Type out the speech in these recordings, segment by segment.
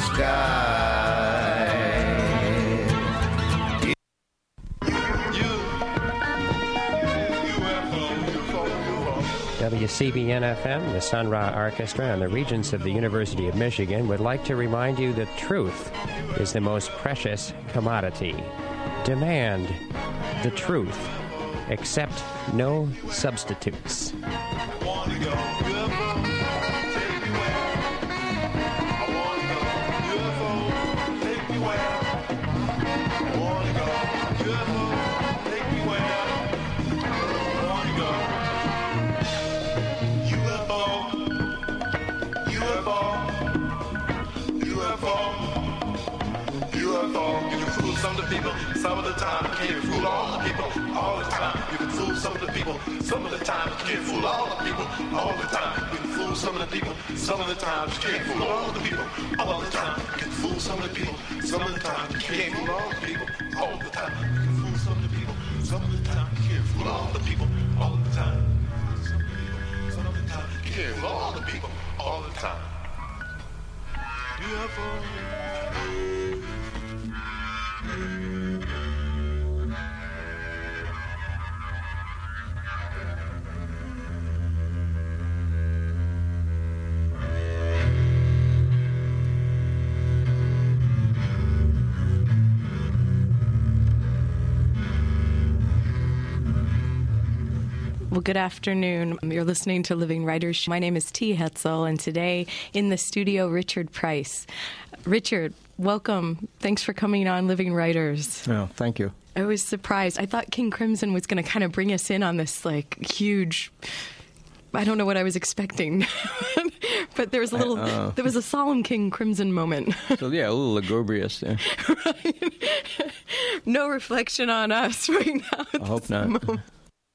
sky. WCBN-FM, the Sun Ra Orchestra, and the Regents of the University of Michigan would like to remind you that truth is the most precious commodity. Demand the truth. Accept no substitutes. Some of the people, some of the time, you can't fool all the people, all the time. You can fool some of the people, some of the time, you can't fool all the people, all the time. You can fool some of the people, some of the time, you can't fool all the people, all the time. You can fool some of the people, some of the time, you can't fool all the people, all the time. You can fool some of the people, some of the time, you can't fool all the people, all the time. Some of the time, you can't fool all the people, all the time. Beautiful. Well, good afternoon. You're listening to Living Writers. My name is T. Hetzel, and today in the studio, Richard Price. Richard, welcome. Thanks for coming on Living Writers. Oh, thank you. I was surprised. I thought King Crimson was going to kind of bring us in on this, like, huge... I don't know what I was expecting, but there was a solemn King Crimson moment. So yeah, a little lugubrious there. Right? No reflection on us right now. I hope not. Moment.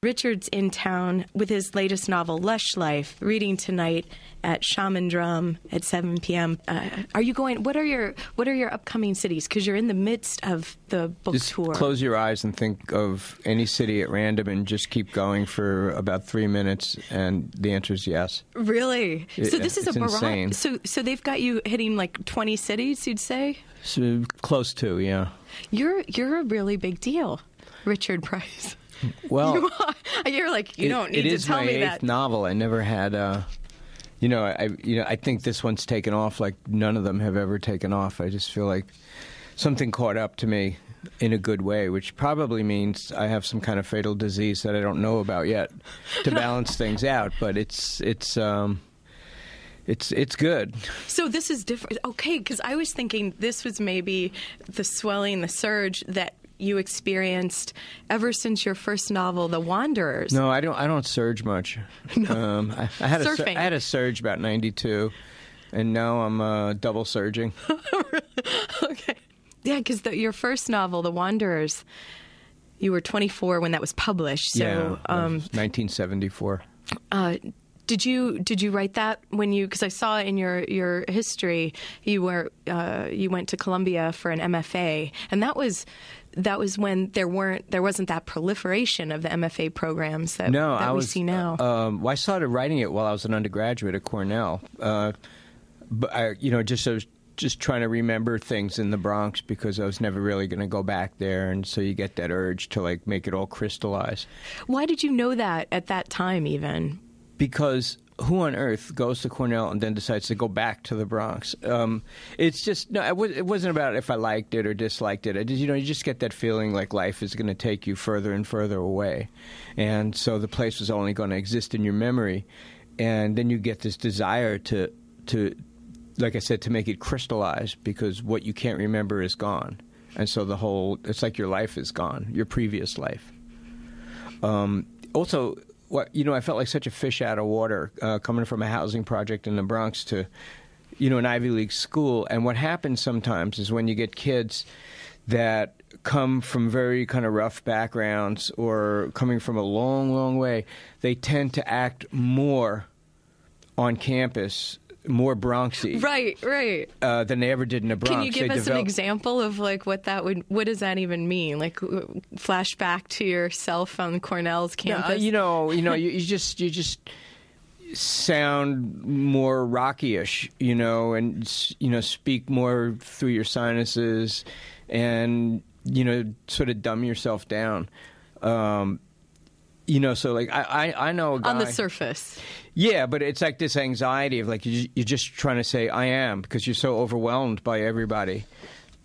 Richard's in town with his latest novel, Lush Life, reading tonight at Shaman Drum at 7 p.m. Are you going? What are your upcoming cities? Because you're in the midst of the book tour. Just close your eyes and think of any city at random and just keep going for about 3 minutes, and the answer is yes. Really? So this is a barrage. Insane. So they've got you hitting like 20 cities, you'd say? So close to, yeah. You're a really big deal, Richard Price. Well, you're like, you don't need to tell me that. It is my eighth novel. I never had, I think this one's taken off like none of them have ever taken off. I just feel like something caught up to me in a good way, which probably means I have some kind of fatal disease that I don't know about yet to balance things out. But It's good. So this is different. Okay, because I was thinking this was maybe the swelling, the surge that you experienced ever since your first novel, The Wanderers. No, I don't surge much. No. I had a surge about 92, and now I'm double surging. Okay. Yeah, because your first novel, The Wanderers, you were 24 when that was published. So, yeah, 1974. Did you write that when you? Because I saw in your history you went to Columbia for an MFA, and that was when there wasn't that proliferation of the MFA programs we see now. I started writing it while I was an undergraduate at Cornell, but I was just trying to remember things in the Bronx because I was never really going to go back there, and so you get that urge to like make it all crystallize. Why did you know that at that time even? Because who on earth goes to Cornell and then decides to go back to the Bronx? It wasn't about if I liked it or disliked it. You just get that feeling like life is going to take you further and further away. And so the place was only going to exist in your memory. And then you get this desire to, like I said, to make it crystallize because what you can't remember is gone. And so it's like your life is gone, your previous life. Also... I felt like such a fish out of water coming from a housing project in the Bronx to, an Ivy League school. And what happens sometimes is when you get kids that come from very kind of rough backgrounds or coming from a long, long way, they tend to act more on campus, more Bronxy, right, than they ever did in the Bronx. Can you give us an example of like what that would? What does that even mean? Like flashback to yourself on Cornell's campus. No, you just sound more rockyish, you know, and, you know, speak more through your sinuses and, you know, sort of dumb yourself down. You know, so like I know a guy on the surface. Yeah, but it's like this anxiety of like you're just trying to say I am because you're so overwhelmed by everybody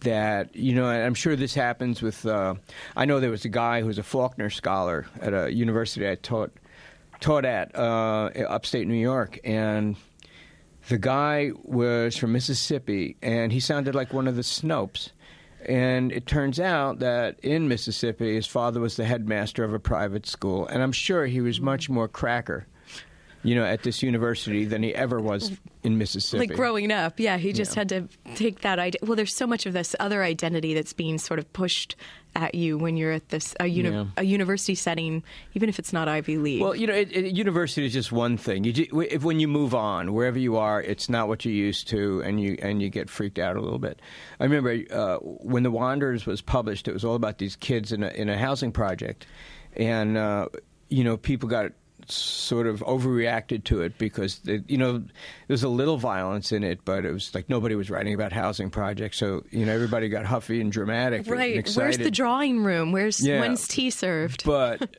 that, you know, and I'm sure this happens with I know there was a guy who was a Faulkner scholar at a university I taught at upstate New York, and the guy was from Mississippi and he sounded like one of the Snopes. And it turns out that in Mississippi, his father was the headmaster of a private school. And I'm sure he was much more cracker, you know, at this university than he ever was in Mississippi. Like growing up, yeah, he just had to take that idea. Well, there's so much of this other identity that's being sort of pushed at you when you're at this a university setting, even if it's not Ivy League. Well, you know, university is just one thing. When you move on, wherever you are, it's not what you're used to, and you get freaked out a little bit. I remember when The Wanderers was published, it was all about these kids in a housing project, and you know, people got sort of overreacted to it because you know, there's a little violence in it, but it was like nobody was writing about housing projects, so you know, everybody got huffy and dramatic, right, and excited. Where's the drawing room? When's tea served? But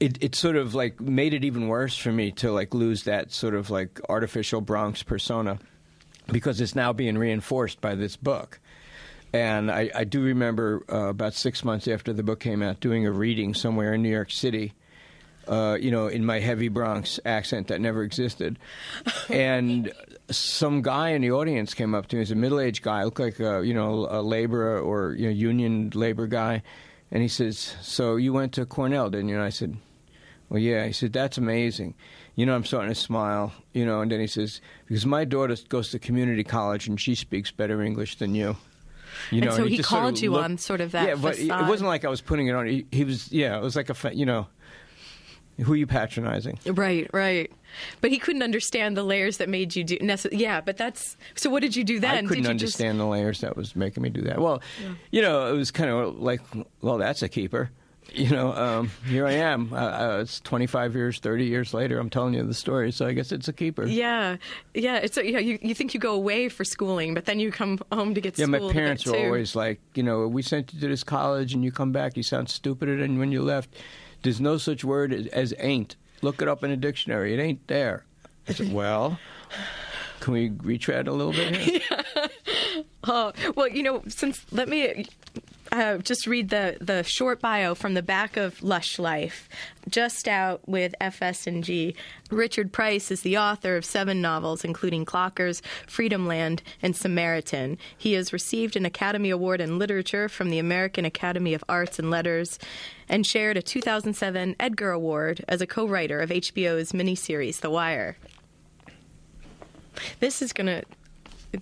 it sort of like made it even worse for me to like lose that sort of like artificial Bronx persona, because it's now being reinforced by this book. And I do remember about 6 months after the book came out doing a reading somewhere in New York City, you know, in my heavy Bronx accent that never existed. And some guy in the audience came up to me. He was a middle-aged guy, looked like a laborer or, you know, union labor guy. And he says, "So you went to Cornell, didn't you?" And I said, "Well, yeah." He said, "That's amazing." You know, I'm starting to smile, you know. And then he says, "Because my daughter goes to community college and she speaks better English than you." You know, and so he called sort of you looked, on sort of that. Yeah, but facade. It wasn't like I was putting it on. He was, yeah, it was like a, you know. Who are you patronizing? Right, right. But he couldn't understand the layers that made you do... Yeah, but that's... So what did you do then? I couldn't understand the layers that was making me do that. Well, you know, it was kind of like, well, that's a keeper. You know, here I am. It's 25 years, 30 years later. I'm telling you the story, so I guess it's a keeper. Yeah, yeah. It's you think you go away for schooling, but then you come home to get schooled. Yeah, my parents were always like, you know, we sent you to this college and you come back, you sound stupider than when you left. There's no such word as ain't. Look it up in a dictionary. It ain't there. I said, well, can we retread a little bit here? Yeah. Well, you know, let me just read the short bio from the back of Lush Life, just out with FSG. Richard Price is the author of 7 novels, including Clockers, Freedomland, and Samaritan. He has received an Academy Award in Literature from the American Academy of Arts and Letters and shared a 2007 Edgar Award as a co-writer of HBO's miniseries, The Wire. This is going to...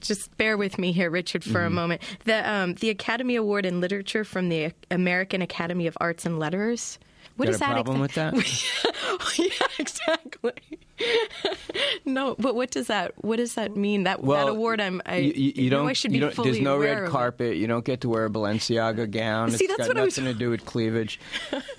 Just bear with me here, Richard, for a moment. The Academy Award in Literature from the American Academy of Arts and Letters. What is that? With that? Yeah, exactly. No, but what does that mean? That award, I should be fully aware. There's no red carpet. You don't get to wear a Balenciaga gown. See, that's what I was... It's got nothing to do with cleavage.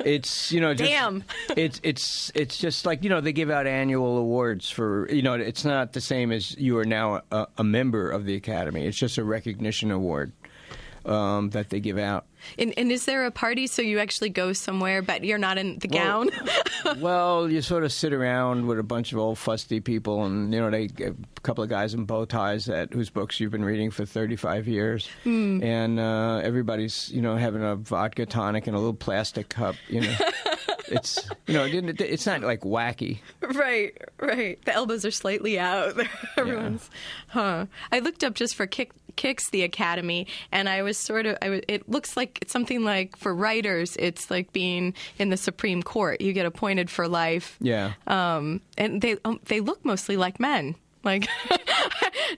It's, you know, just... Damn. It's just like, you know, they give out annual awards for, you know, it's not the same as you are now a member of the Academy. It's just a recognition award that they give out. And is there a party, so you actually go somewhere, but you're not in the gown? Well, you sort of sit around with a bunch of old fusty people, and you know, a couple of guys in bow ties whose books you've been reading for 35 years, and everybody's, you know, having a vodka tonic in a little plastic cup, you know. It's, you know, it's not like wacky. Right, right. The elbows are slightly out. Everyone's, I looked up just for kicks the Academy, and I was sort of, it looks like it's something like for writers, it's like being in the Supreme Court. You get appointed for life. Yeah. And they look mostly like men. Like,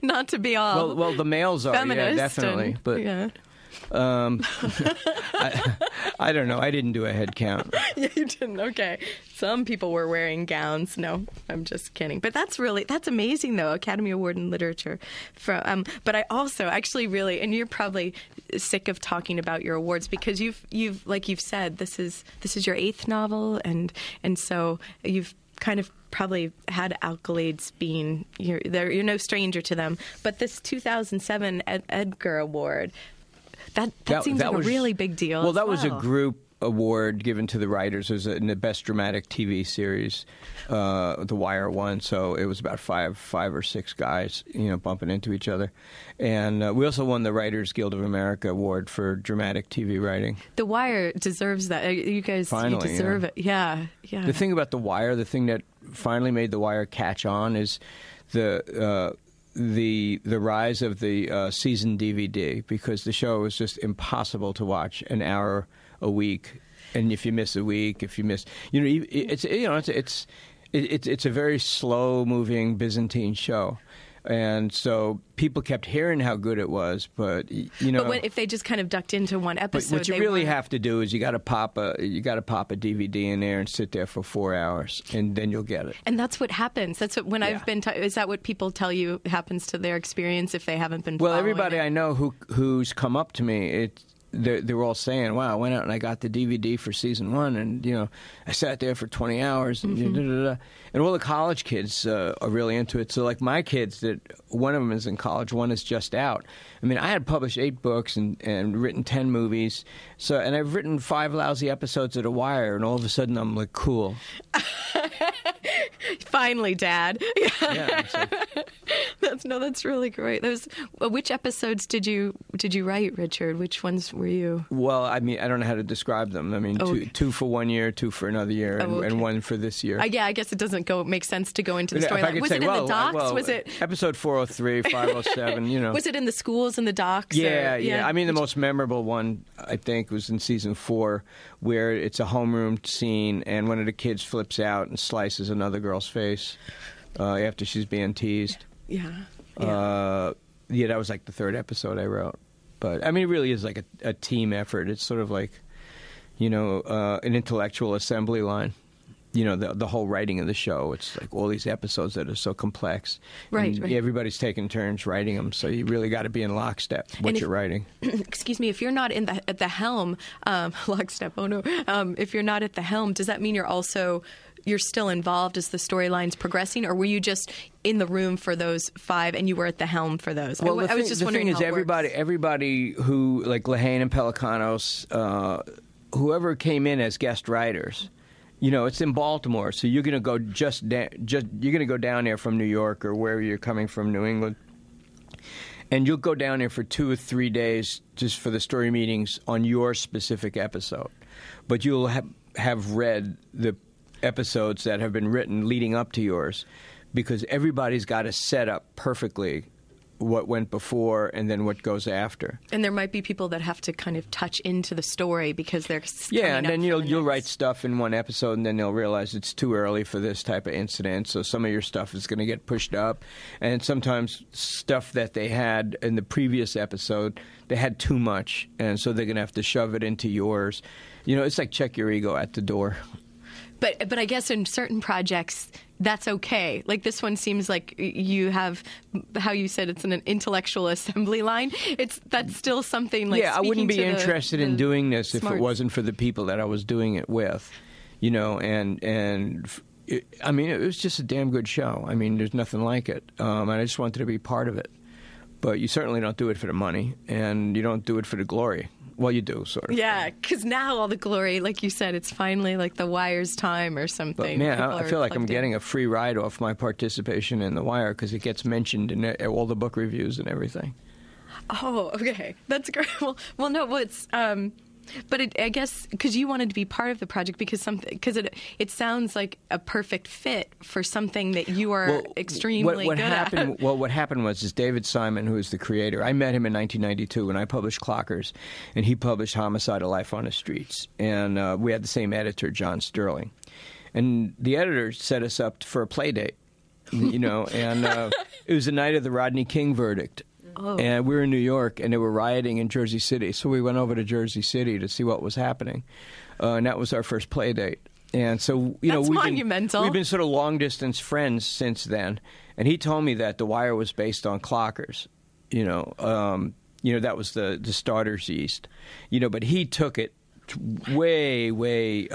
not to be all well, the males are feminist, yeah, definitely, and, but. Yeah. I don't know. I didn't do a head count. Yeah, you didn't. Okay. Some people were wearing gowns. No, I'm just kidding. But that's amazing, though. Academy Award in Literature. But I also actually really, and you're probably sick of talking about your awards because you've like you've said, this is your 8th novel, and so you've kind of probably had accolades being, you're no stranger to them. But this 2007 Edgar Award, that seems like a really big deal. Well, that was a group award given to the writers. It was in the best dramatic TV series. The Wire won, so it was about five or six guys, bumping into each other. And we also won the Writers Guild of America Award for dramatic TV writing. The Wire deserves that. You guys, finally, you deserve it. Yeah. The thing about The Wire, the thing that finally made The Wire catch on, is the rise of the season DVD, because the show was just impossible to watch an hour a week, and if you miss a week, it's a very slow-moving Byzantine show, and so people kept hearing how good it was, but. But if they just kind of ducked into one episode, what you really have to do is you got to pop a DVD in there and sit there for 4 hours, and then you'll get it. And that's what happens. That's what is that what people tell you happens to their experience if they haven't been? Well, everybody I know who's come up to me, They were all saying, wow, I went out and I got the DVD for season one, and, I sat there for 20 hours. And, and all the college kids are really into it. So, like, my kids, one of them is in college, one is just out. I mean, I had published 8 books and written 10 movies. So, and I've written 5 lousy episodes of The Wire, and all of a sudden I'm like, cool. Finally, Dad. Yeah, that's really great. Which episodes did you write, Richard? Which ones were you? Well, I mean, I don't know how to describe them. I mean, two for 1 year, two for another year, and one for this year. I guess it doesn't make sense to go into the storyline. Was it in the docks? Was it episode 403, 507? Was it in the schools and the docks? Yeah. I mean, the most memorable one, I think, was in season 4, where it's a homeroom scene, and one of the kids flips out and slices another girl's face after she's being teased. That was like the 3rd episode I wrote. But I mean, it really is like a team effort. It's sort of like, an intellectual assembly line. The whole writing of the show. It's like all these episodes that are so complex. Right. Everybody's taking turns writing them, so you really got to be in lockstep you're writing. Excuse me, if you're not at the helm, lockstep. Oh no, if you're not at the helm, does that mean you're still involved as the storyline's progressing, or were you just in the room for those 5 and you were at the helm for those? Well, I was just wondering how it works. The thing is, everybody who, like Lehane and Pelicanos, whoever came in as guest writers, it's in Baltimore, so you're going to go you're going to go down there from New York or wherever you're coming from, New England, and you'll go down there for 2 or 3 days just for the story meetings on your specific episode. But you'll have read the episodes that have been written leading up to yours, because everybody's got to set up perfectly what went before and then what goes after. And there might be people that have to kind of touch into the story because they're and then you'll write stuff in one episode, and then they'll realize it's too early for this type of incident, so some of your stuff is going to get pushed up, and sometimes stuff that they had in the previous episode, they had too much, and so they're going to have to shove it into yours. It's like check your ego at the door. But I guess in certain projects, that's okay. Like this one seems like you have, how you said, it's an intellectual assembly line. That's still something like. Yeah, I wouldn't be interested in doing this if it wasn't for the people that I was doing it with, It was just a damn good show. I mean, there's nothing like it, and I just wanted to be part of it. But you certainly don't do it for the money, and you don't do it for the glory. Well, you do, sort of. Yeah, because now all the glory, like you said, it's finally like The Wire's time or something. But man, I feel like I'm getting a free ride off my participation in The Wire because it gets mentioned in all the book reviews and everything. Oh, okay. That's great. Well, it's... But I guess because you wanted to be part of the project, because it sounds like a perfect fit for something that you are extremely good at. Well, what happened was David Simon, who is the creator, I met him in 1992 when I published Clockers, and he published Homicide: A Life on the Streets. And we had the same editor, John Sterling. And the editor set us up for a play date, and it was the night of the Rodney King verdict. Oh. And we were in New York, and they were rioting in Jersey City. So we went over to Jersey City to see what was happening. And that was our first play date. And so, we've been sort of long-distance friends since then. And he told me that The Wire was based on Clockers. That was the starter's yeast. But he took it way, way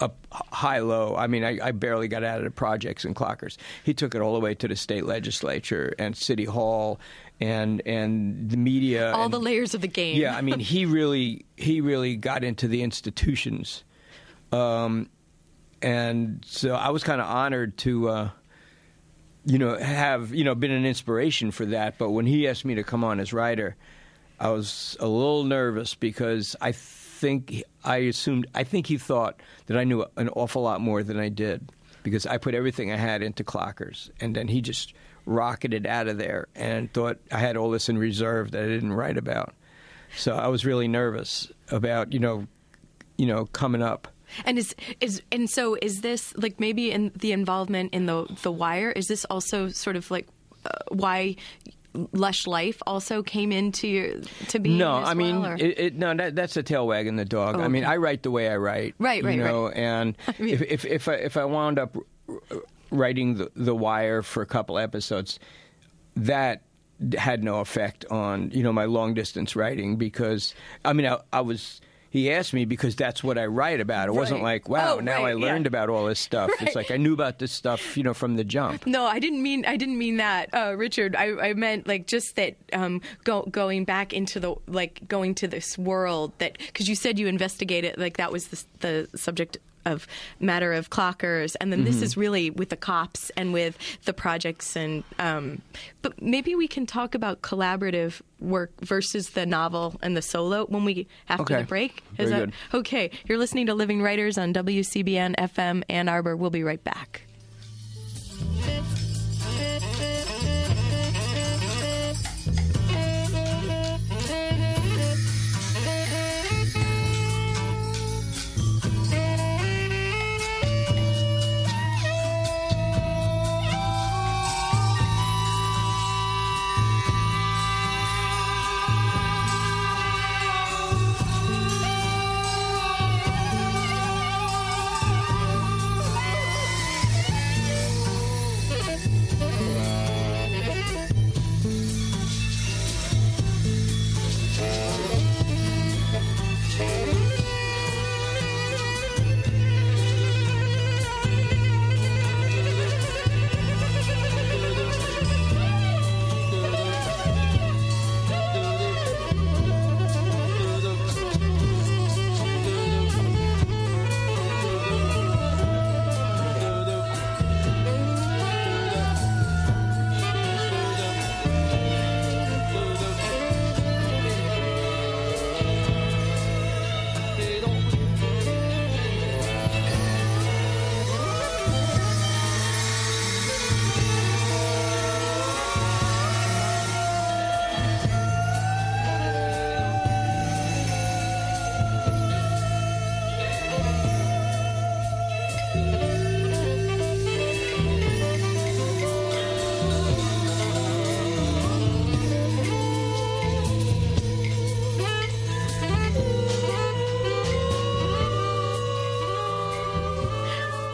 up high-low. I mean, I barely got out of the projects and Clockers. He took it all the way to the state legislature and City Hall and the media. All the layers of the game. Yeah, I mean, he really got into the institutions. And so I was kind of honored to, have been an inspiration for that. But when he asked me to come on as writer, I was a little nervous because I think he thought that I knew an awful lot more than I did because I put everything I had into Clockers, and then he just rocketed out of there and thought I had all this in reserve that I didn't write about. So I was really nervous about coming up. And so is this like maybe in the involvement in the Wire? Is this also sort of like why Lush Life also came to be? No, I mean, well, that's a tail wagging the dog. Oh, okay. I mean, I write the way I write. Right. And I mean, if I wound up writing the Wire for a couple episodes, that had no effect on my long distance writing because I was. He asked me because that's what I write about. It wasn't like, wow, now I learned about all this stuff. Right. It's like I knew about this stuff, from the jump. No, I didn't mean that, Richard. I meant like just that going back into going to this world that because you said you investigated like that was the subject of matter of Clockers, and then this is really with the cops and with the projects and but maybe we can talk about collaborative work versus the novel and the solo when we after the break. Is that okay? You're listening to Living Writers on WCBN FM Ann Arbor. We'll be right back.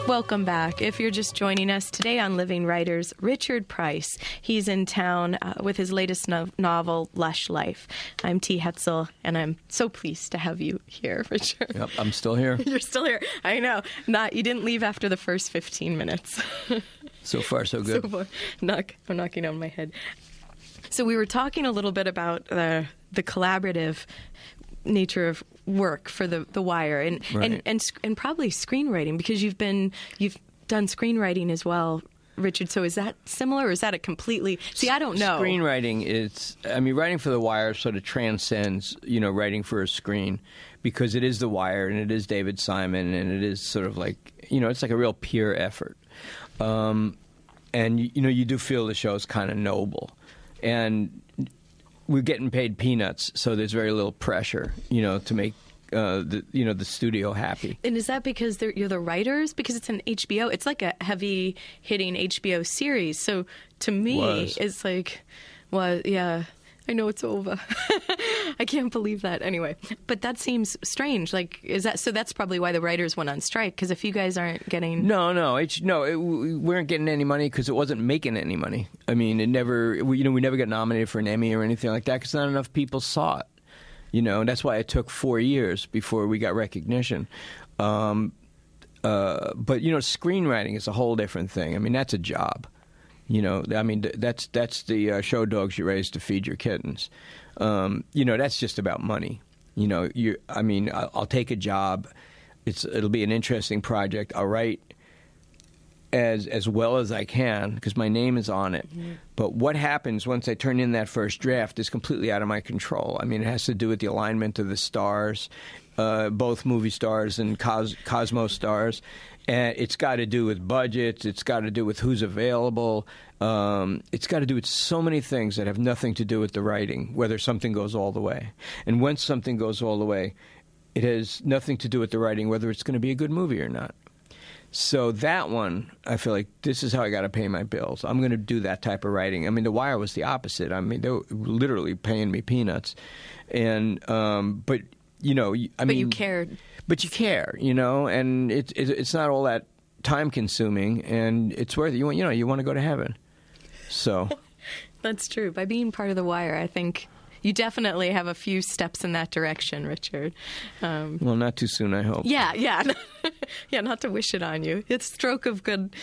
Welcome back. If you're just joining us today on Living Writers, Richard Price. He's in town with his latest novel, Lush Life. I'm T. Hetzel, and I'm so pleased to have you here, Richard. Yep, I'm still here. You're still here. I know. You didn't leave after the first 15 minutes. So far, so good. So far. I'm knocking on my head. So we were talking a little bit about the collaborative nature of work for the Wire and probably screenwriting because you've done screenwriting as well, Richard. So is that similar or is that a completely? See, I don't know. Screenwriting is. I mean, writing for the Wire sort of transcends writing for a screen because it is the Wire and it is David Simon and it is sort of like it's like a real peer effort, and you do feel the show is kind of noble and. We're getting paid peanuts, so there's very little pressure, to make the studio happy. And is that because you're the writers? Because it's an HBO. It's like a heavy hitting HBO series. So to me, it's like, well, yeah, I know it's over. I can't believe that. Anyway, but that seems strange. Like, is that so? That's probably why the writers went on strike. Because if you guys aren't getting we weren't getting any money because it wasn't making any money. I mean, it never. We never got nominated for an Emmy or anything like that because not enough people saw it. And that's why it took 4 years before we got recognition. But, you know, screenwriting is a whole different thing. I mean, that's a job. You know, I mean, that's the show dogs you raise to feed your kittens. You know, that's just about money. You know, I mean, I'll take a job. It'll be an interesting project. I'll write as well as I can because my name is on it. Mm-hmm. But what happens once I turn in that first draft is completely out of my control. I mean, it has to do with the alignment of the stars, both movie stars and Cosmo stars. And it's got to do with budgets. It's got to do with who's available. It's got to do with so many things that have nothing to do with the writing, whether something goes all the way. And once something goes all the way, it has nothing to do with the writing, whether it's going to be a good movie or not. So that one, I feel like this is how I got to pay my bills. I'm going to do that type of writing. I mean, The Wire was the opposite. I mean, they were literally paying me peanuts. And but, you know, but you cared. But you care, you know, and it's not all that time-consuming, and it's worth it. You want to go to heaven. So that's true. By being part of The Wire, I think you definitely have a few steps in that direction, Richard. Well, not too soon, I hope. Yeah. Yeah, not to wish it on you. It's a stroke of good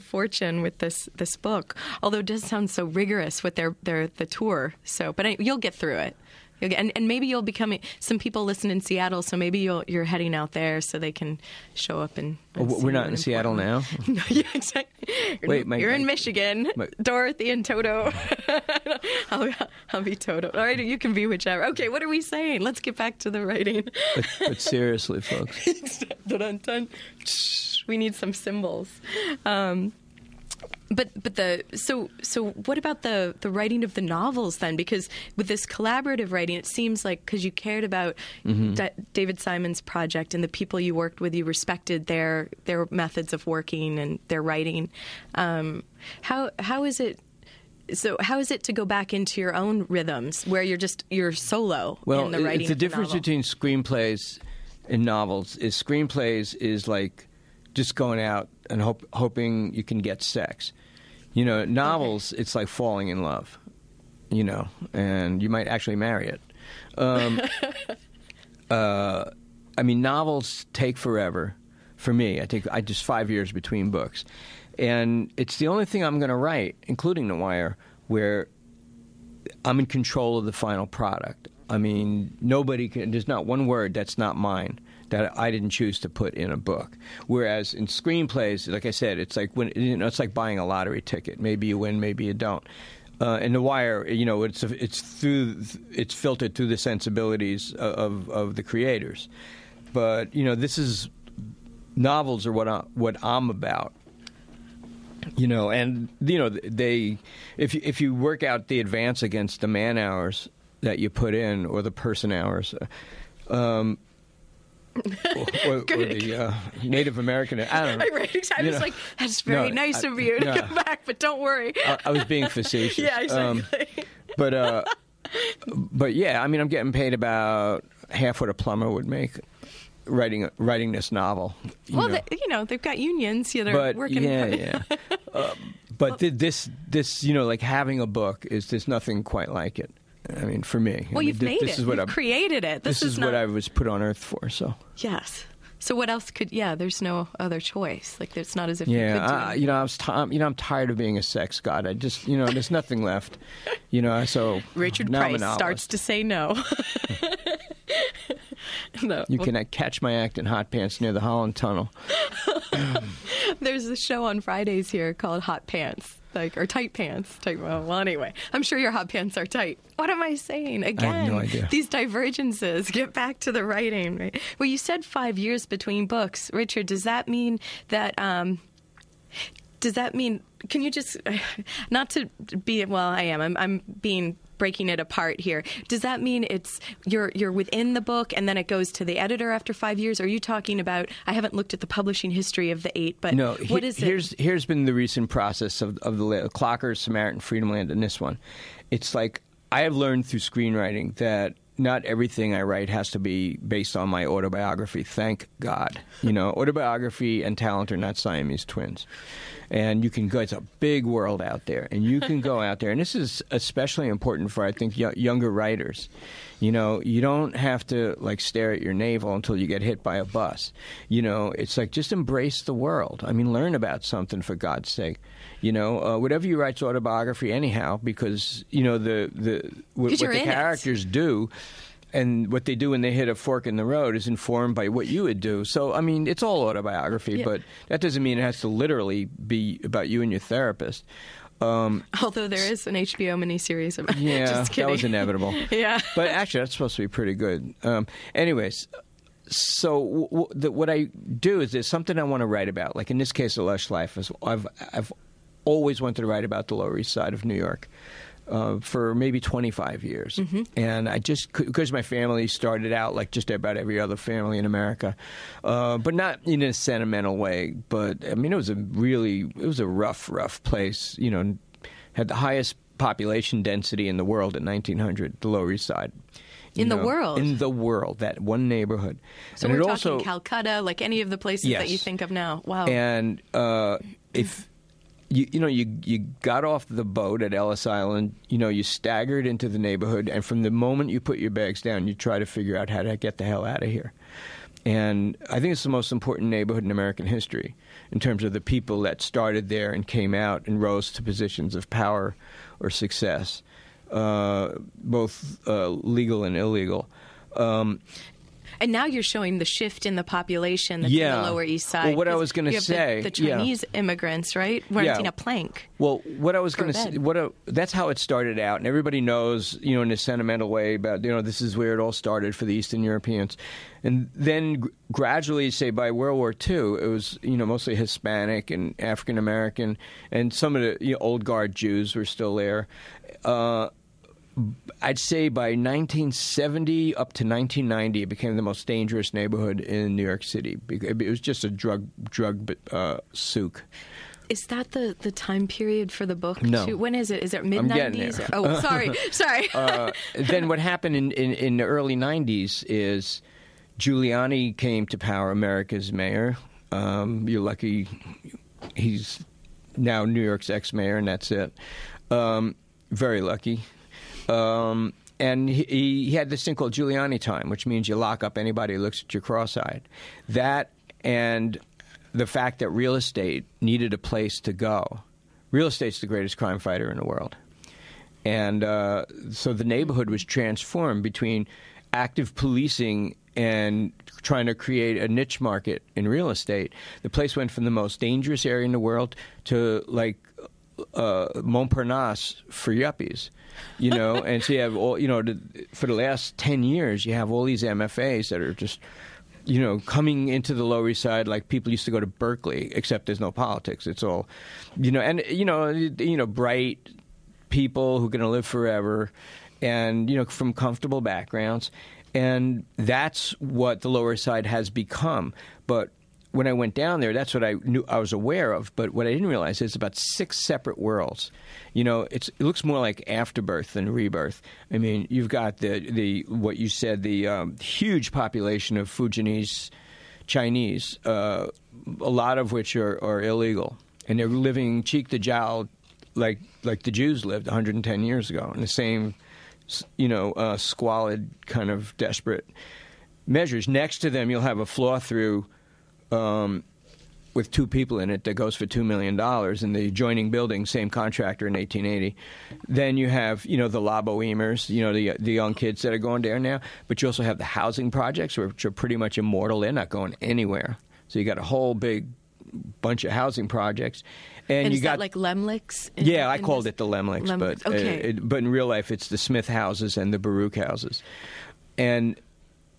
fortune with this book, although it does sound so rigorous with the tour. So, but you'll get through it. And maybe you'll become – some people listen in Seattle, so maybe you're heading out there so they can show up and we're not in Seattle now? No, yeah, exactly. You're in Michigan. Dorothy and Toto. I'll be Toto. All right, you can be whichever. Okay, what are we saying? Let's get back to the writing. But seriously, folks. We need some symbols. But what about the writing of the novels then? Because with this collaborative writing, it seems like because you cared about mm-hmm. David Simon's project and the people you worked with, you respected their methods of working and their writing. How is it to go back into your own rhythms where you're solo in the writing? Well, the difference between screenplays and novels is screenplays is like just going out and hoping you can get sex. You know, novels, okay. It's like falling in love, you know, and you might actually marry it. I mean, novels take forever. For me, I just 5 years between books. And it's the only thing I'm going to write, including The Wire, where I'm in control of the final product. I mean, there's not one word that's not mine that I didn't choose to put in a book. Whereas in screenplays, like I said, it's like it's like buying a lottery ticket. Maybe you win, maybe you don't. In The Wire, you know, it's filtered through the sensibilities of the creators. But you know, novels are what I'm about. You know, and you know they if you work out the advance against the man hours that you put in or the person hours. Or the Native American. I don't know. Right, exactly. You know, it's like, that's very nice of you to come back, but don't worry. I was being facetious. Yeah, exactly. But yeah, I mean, I'm getting paid about half what a plumber would make writing this novel. Well, they've got unions. Yeah, they're working. Yeah. This, you know, like having a book is there's nothing quite like it. I mean, for me. Well, I mean, you've made it. You've created it. This is what I was put on Earth for, so. Yes. So what else there's no other choice. Like, it's not as if you could do it. I'm tired of being a sex god. I just, you know, there's nothing left. You know, so Richard Price starts to say no. No. You can catch my act in hot pants near the Holland Tunnel. There's a show on Fridays here called Hot Pants. Or tight pants. Well, anyway, I'm sure your hot pants are tight. What am I saying? Again, I have no idea. These divergences. Get back to the writing. Right? Well, you said 5 years between books. Richard, does that mean that... Can you just... Not to be... Well, I am. I'm being... breaking it apart here. Does that mean it's you're within the book and then it goes to the editor after 5 years? Are you talking about, I haven't looked at the publishing history of the eight, but no, what is it? Here's been the recent process of the Clockers, Samaritan, Freedomland, and this one. It's like I have learned through screenwriting that not everything I write has to be based on my autobiography. Thank God. You know, autobiography and talent are not Siamese twins. And you can go, it's a big world out there, and you can go out there. And this is especially important for, I think, younger writers. You know, you don't have to, like, stare at your navel until you get hit by a bus. You know, it's like, just embrace the world. I mean, learn about something, for God's sake. You know, whatever you write's autobiography anyhow, because, you know, what the characters do and what they do when they hit a fork in the road is informed by what you would do. So, I mean, it's all autobiography, but that doesn't mean it has to literally be about you and your therapist. Although there is an HBO miniseries about it. Just kidding. That was inevitable. But actually, that's supposed to be pretty good. Anyways, so what I do is there's something I want to write about. Like in this case, the Lush Life. I've always wanted to write about the Lower East Side of New York. For maybe 25 years. Mm-hmm. And I just, because my family started out like just about every other family in America, but not in a sentimental way. But I mean, it was a rough place, you know, had the highest population density in the world in 1900, the Lower East Side. In the world, that one neighborhood. So and we're talking also, Calcutta, like any of the places that you think of now. Wow. And if... You got off the boat at Ellis Island, you know, you staggered into the neighborhood, and from the moment you put your bags down, you try to figure out how to get the hell out of here. And I think it's the most important neighborhood in American history in terms of the people that started there and came out and rose to positions of power or success, both legal and illegal. And now you're showing the shift in the population that's in the Lower East Side. Well, what I was going to say, the Chinese immigrants, right, renting a plank. Well, what I was going to say, that's how it started out, and everybody knows, you know, in a sentimental way about, you know, this is where it all started for the Eastern Europeans, and then gradually, say by World War II, it was, you know, mostly Hispanic and African American, and some of the old guard Jews were still there. I'd say by 1970 up to 1990, it became the most dangerous neighborhood in New York City. It was just a drug souk. Is that the time period for the book? No. When is it? Is it mid-90s? Oh, sorry. Then what happened in the early 90s is Giuliani came to power, America's mayor. You're lucky he's now New York's ex-mayor, and that's it. Very lucky. And he had this thing called Giuliani time, which means you lock up anybody who looks at you cross-eyed. That and the fact that real estate needed a place to go. Real estate's the greatest crime fighter in the world. And so the neighborhood was transformed between active policing and trying to create a niche market in real estate. The place went from the most dangerous area in the world to, like, Montparnasse for yuppies, you know, and so you have all, you know, for the last 10 years, you have all these MFAs that are just, you know, coming into the Lower East Side like people used to go to Berkeley, except there's no politics. It's all, you know, and, you know, bright people who are going to live forever and, you know, from comfortable backgrounds. And that's what the Lower East Side has become. But when I went down there, that's what I knew I was aware of. But what I didn't realize is about six separate worlds. You know, it looks more like afterbirth than rebirth. I mean, you've got the what you said, the huge population of Fujianese Chinese, a lot of which are illegal, and they're living cheek to jowl like the Jews lived 110 years ago in the same, you know, squalid kind of desperate measures. Next to them, you'll have a floor through. With two people in it that goes for $2 million in the adjoining building, same contractor in 1880. Then you have, you know, the La Bohemers, you know, the young kids that are going there now. But you also have the housing projects, which are pretty much immortal. They're not going anywhere. So you got a whole big bunch of housing projects. And you is got that like Lemlicks? I called it the Lemlicks. But, but in real life, it's the Smith houses and the Baruch houses. And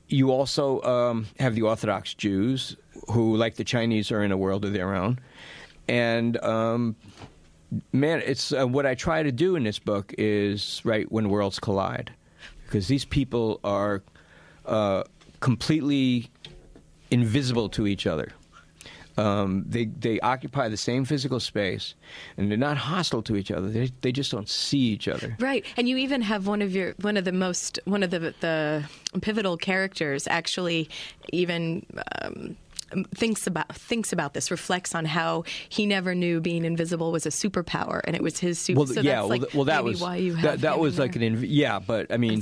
you also have the Orthodox Jews who, like the Chinese, are in a world of their own. And, man, it's what I try to do in this book is write when worlds collide, because these people are completely invisible to each other. They occupy the same physical space, and they're not hostile to each other. They just don't see each other. Right, and you even have one of the pivotal characters actually even thinks about this, reflects on how he never knew being invisible was a superpower, and it was his superpower. Well, so yeah, that's like, well, that was why you have that was like an yeah, but I mean.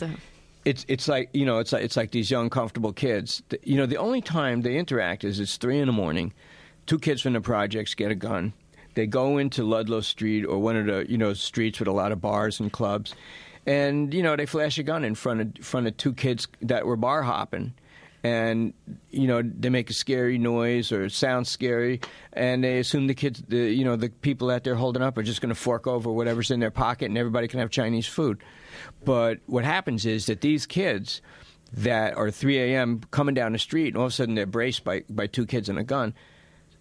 It's like, you know, it's like these young, comfortable kids. You know, the only time they interact is it's 3 in the morning. 2 kids from the projects get a gun. They go into Ludlow Street or one of the, you know, streets with a lot of bars and clubs. And, you know, they flash a gun in front of 2 kids that were bar hopping. And, you know, they make a scary noise or sound scary, and they assume the kids, the people out there holding up are just going to fork over whatever's in their pocket and everybody can have Chinese food. But what happens is that these kids that are 3 a.m. coming down the street and all of a sudden they're braced by 2 kids and a gun.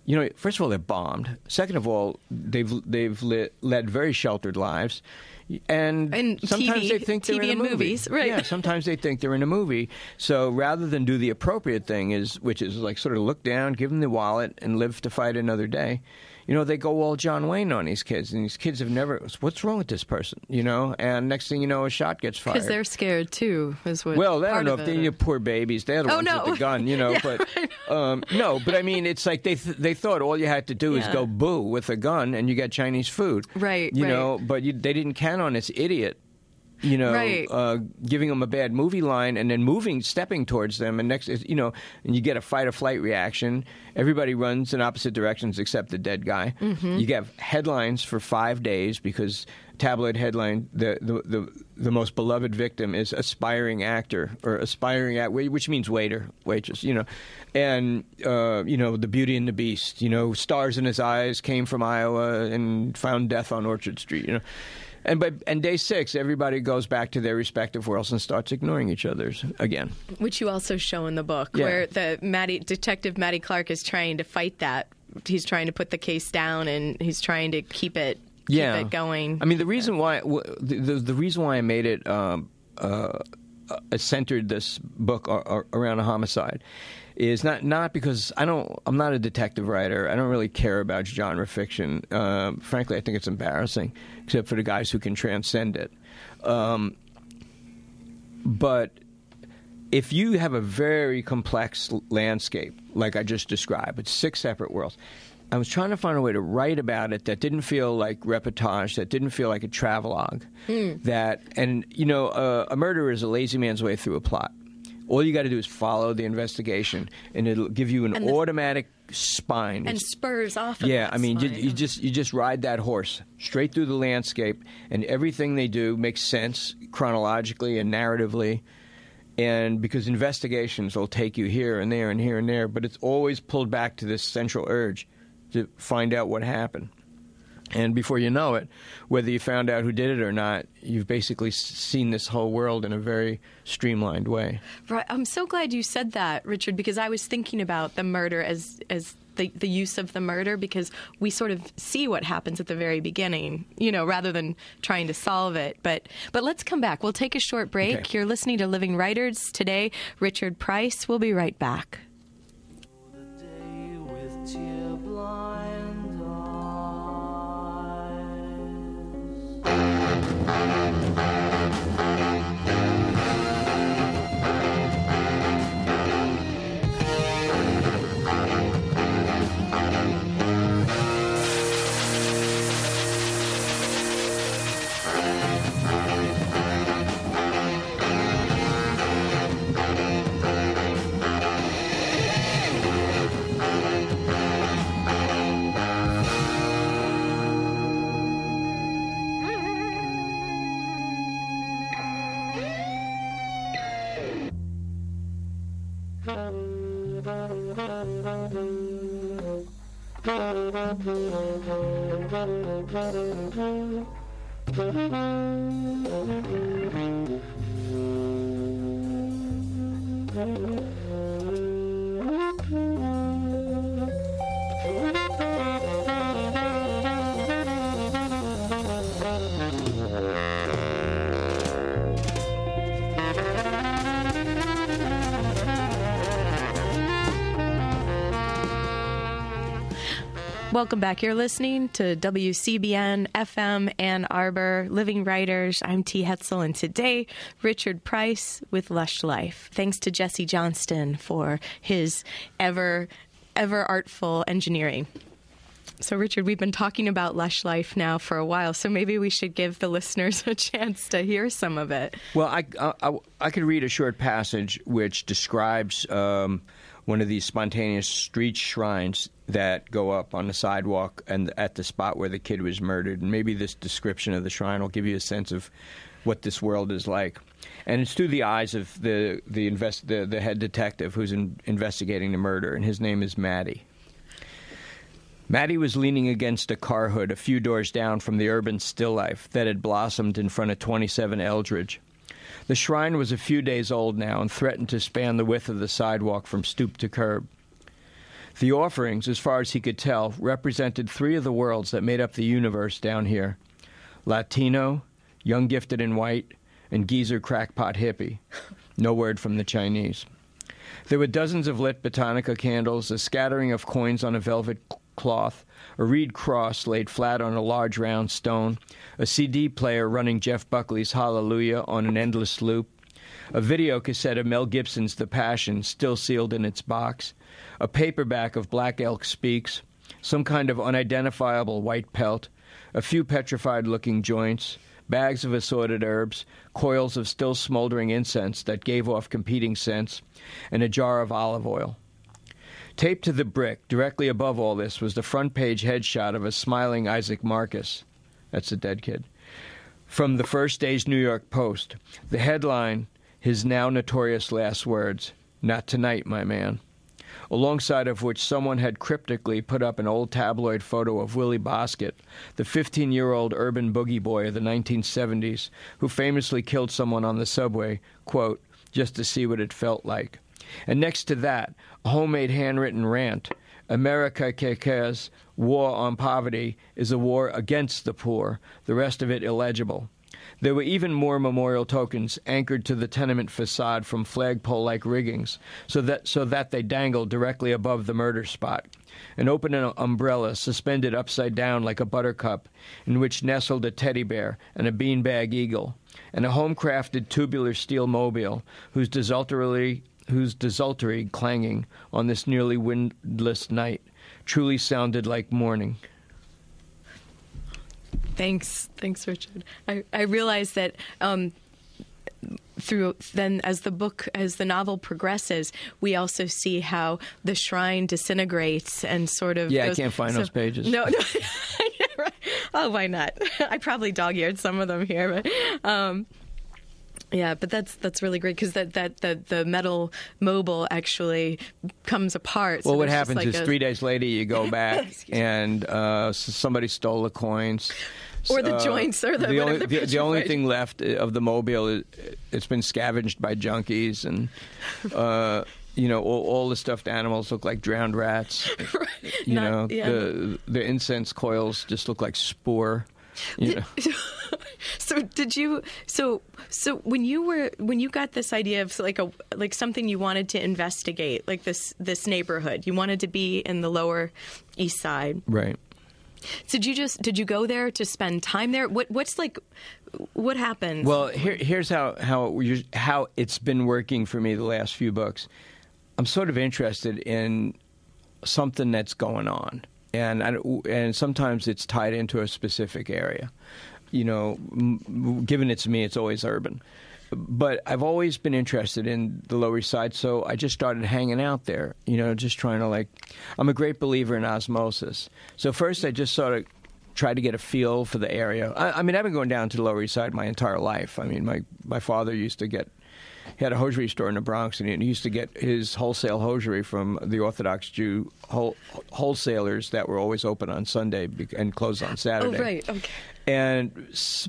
You know, first of all, they're bombed. Second of all, they've led very sheltered lives. And sometimes TV, they think they're in a movie. Movies, right? Yeah, sometimes they think they're in a movie. So rather than do the appropriate thing, which is like sort of look down, give them the wallet, and live to fight another day. You know, they go all John Wayne on these kids, and these kids have never. What's wrong with this person? You know, and next thing you know, a shot gets fired. Because they're scared too, is what. Well, I don't know if they're poor babies. They're the ones with the gun, you know. Yeah, but right. No, but I mean, it's like they thought all you had to do is go boo with a gun, and you got Chinese food, right? You know, but they didn't count on this idiot. You know, giving them a bad movie line and then stepping towards them. And next, you know, and you get a fight or flight reaction. Everybody runs in opposite directions except the dead guy. Mm-hmm. You have headlines for 5 days because tabloid headline, the most beloved victim is aspiring actor or which means waitress, you know. And, you know, the Beauty and the Beast, you know, stars in his eyes, came from Iowa and found death on Orchard Street, you know. And day 6, everybody goes back to their respective worlds and starts ignoring each other again. Which you also show in the book, where the Detective Matty Clark is trying to fight that. He's trying to put the case down, and he's trying to keep it going. I mean, the reason why I made it centered this book around a homicide is not because I'm not a detective writer. I don't really care about genre fiction. Frankly, I think it's embarrassing, except for the guys who can transcend it. But if you have a very complex landscape, like I just described, with 6 separate worlds, I was trying to find a way to write about it that didn't feel like reportage, that didn't feel like a travelogue. A murder is a lazy man's way through a plot. All you got to do is follow the investigation, and it'll give you an automatic spine. And spurs off of that spine. Yeah, I mean, you just ride that horse straight through the landscape, and everything they do makes sense chronologically and narratively. And because investigations will take you here and there and here and there, but it's always pulled back to this central urge to find out what happened. And before you know it, whether you found out who did it or not, you've basically seen this whole world in a very streamlined way. Right. I'm so glad you said that, Richard, because I was thinking about the murder as the use of the murder, because we sort of see what happens at the very beginning, you know, rather than trying to solve it. But let's come back. We'll take a short break. Okay. You're listening to Living Writers today. Richard Price. We'll be right back. The day with tear blind. Welcome back. You're listening to WCBN-FM, Ann Arbor, Living Writers. I'm T. Hetzel, and today, Richard Price with Lush Life. Thanks to Jesse Johnston for his ever ever artful engineering. So, Richard, we've been talking about Lush Life now for a while, so maybe we should give the listeners a chance to hear some of it. Well, I could read a short passage which describes one of these spontaneous street shrines that go up on the sidewalk and at the spot where the kid was murdered. And maybe this description of the shrine will give you a sense of what this world is like. And it's through the eyes of the head detective who's investigating the murder, and his name is Matty. Matty was leaning against a car hood a few doors down from the urban still life that had blossomed in front of 27 Eldridge. The shrine was a few days old now and threatened to span the width of the sidewalk from stoop to curb. The offerings, as far as he could tell, represented three of the worlds that made up the universe down here: Latino, young gifted and white, and geezer crackpot hippie. No word from the Chinese. There were dozens of lit Botanica candles, a scattering of coins on a velvet cloth, a reed cross laid flat on a large round stone, a CD player running Jeff Buckley's Hallelujah on an endless loop, a video cassette of Mel Gibson's The Passion still sealed in its box, a paperback of Black Elk Speaks, some kind of unidentifiable white pelt, a few petrified-looking joints, bags of assorted herbs, coils of still smoldering incense that gave off competing scents, and a jar of olive oil. Taped to the brick, directly above all this, was the front-page headshot of a smiling Isaac Marcus. That's the dead kid. From the first day's New York Post, the headline, his now notorious last words, "Not tonight, my man," alongside of which someone had cryptically put up an old tabloid photo of Willie Boskett, the 15-year-old urban boogie boy of the 1970s, who famously killed someone on the subway, quote, "just to see what it felt like." And next to that, a homemade handwritten rant, "America cares, war on poverty is a war against the poor," the rest of it illegible. There were even more memorial tokens anchored to the tenement facade from flagpole-like riggings, so that they dangled directly above the murder spot. An open umbrella suspended upside down like a buttercup, in which nestled a teddy bear and a beanbag eagle, and a home-crafted tubular steel mobile whose desultory clanging on this nearly windless night truly sounded like morning. Thanks, Richard. I realize that as the novel progresses, we also see how the shrine disintegrates and sort of... Yeah, I can't find those pages. No. Oh, why not? I probably dog-eared some of them here, but... Yeah, but that's really great because the metal mobile actually comes apart. So well, what happens is 3 days later you go back and somebody stole the coins. Or the joints. Or the only thing left of the mobile, it's been scavenged by junkies and... all the stuffed animals look like drowned rats. Right. The incense coils just look like spore. You know. So when you got this idea of like something you wanted to investigate, like this neighborhood, you wanted to be in the Lower East Side, right? So did you go there to spend time there? What happens? Well, here's how it's been working for me the last few books. I'm sort of interested in something that's going on. And sometimes it's tied into a specific area. Given it's me, it's always urban. But I've always been interested in the Lower East Side, so I just started hanging out there, just trying to I'm a great believer in osmosis. So first I just sort of tried to get a feel for the area. I've been going down to the Lower East Side my entire life. I mean, my father he had a hosiery store in the Bronx, and he used to get his wholesale hosiery from the Orthodox Jew wholesalers that were always open on Sunday and closed on Saturday. Oh, right, okay.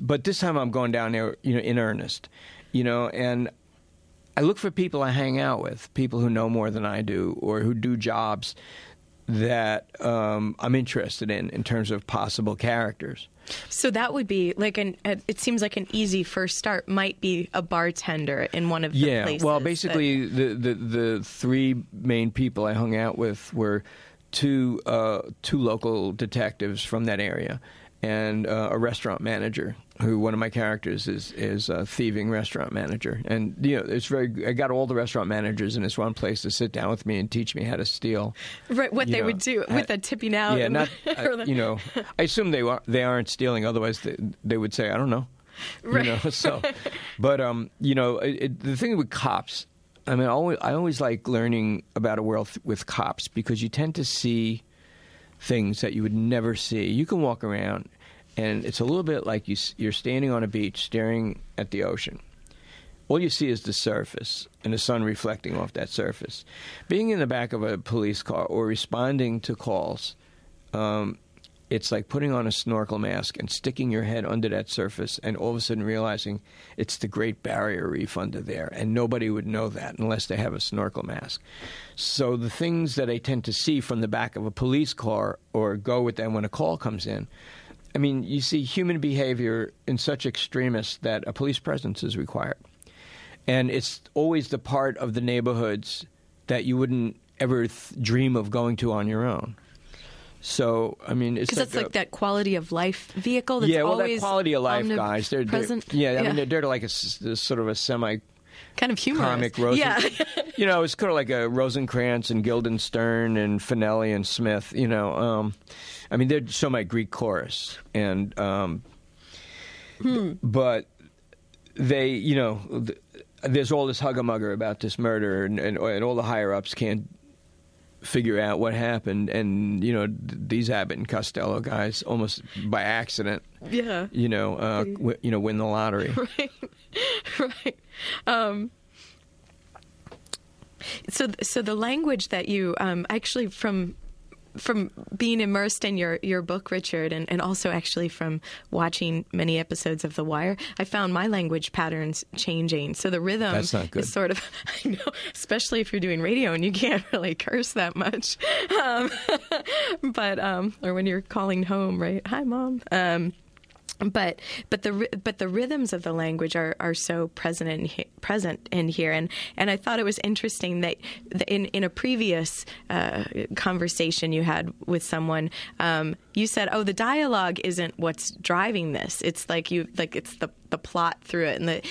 But this time I'm going down there, in earnest, and I look for people I hang out with, people who know more than I do or who do jobs that I'm interested in terms of possible characters. So that would be it seems like an easy first start might be a bartender in one of the places. Yeah, well, basically the three main people I hung out with were two local detectives from that area and a restaurant manager, who one of my characters is a thieving restaurant manager. And, you know, it's very, I got all the restaurant managers in this one place to sit down with me and teach me how to steal. Right, what they would do with the tipping out. Yeah, not, you know, I assume they aren't stealing. Otherwise, they would say, I don't know. Right. You know, so, but, you know, the thing with cops, I mean, I always like learning about a world with cops, because you tend to see things that you would never see. You can walk around, and it's a little bit like you're standing on a beach staring at the ocean. All you see is the surface and the sun reflecting off that surface. Being in the back of a police car or responding to calls, it's like putting on a snorkel mask and sticking your head under that surface and all of a sudden realizing it's the Great Barrier Reef under there, and nobody would know that unless they have a snorkel mask. So the things that I tend to see from the back of a police car or go with them when a call comes in, I mean, you see human behavior in such extremis that a police presence is required. And it's always the part of the neighborhoods that you wouldn't ever dream of going to on your own. So, I mean, it's because like it's like that quality of life vehicle that's always that quality of life, guys. They're I mean, they're like a sort of a semi kind of humorous comic you know, it's kind of like a Rosencrantz and Guildenstern and Finelli and Smith, you know. I mean, they're so my Greek chorus, and but they, you know, there's all this hugger-mugger about this murder, and all the higher-ups can't figure out what happened, and, you know, these Abbott and Costello guys almost by accident, you know, win the lottery. Right. So the language that you actually from being immersed in your book, Richard, and also actually from watching many episodes of The Wire, I found my language patterns changing. So the rhythm is sort of, I know, especially if you're doing radio and you can't really curse that much. But or when you're calling home, right? Hi, Mom. But the rhythms of the language are so present in here, and I thought it was interesting that in a previous conversation you had with someone, you said, "Oh, the dialogue isn't what's driving this. It's like it's the plot through it,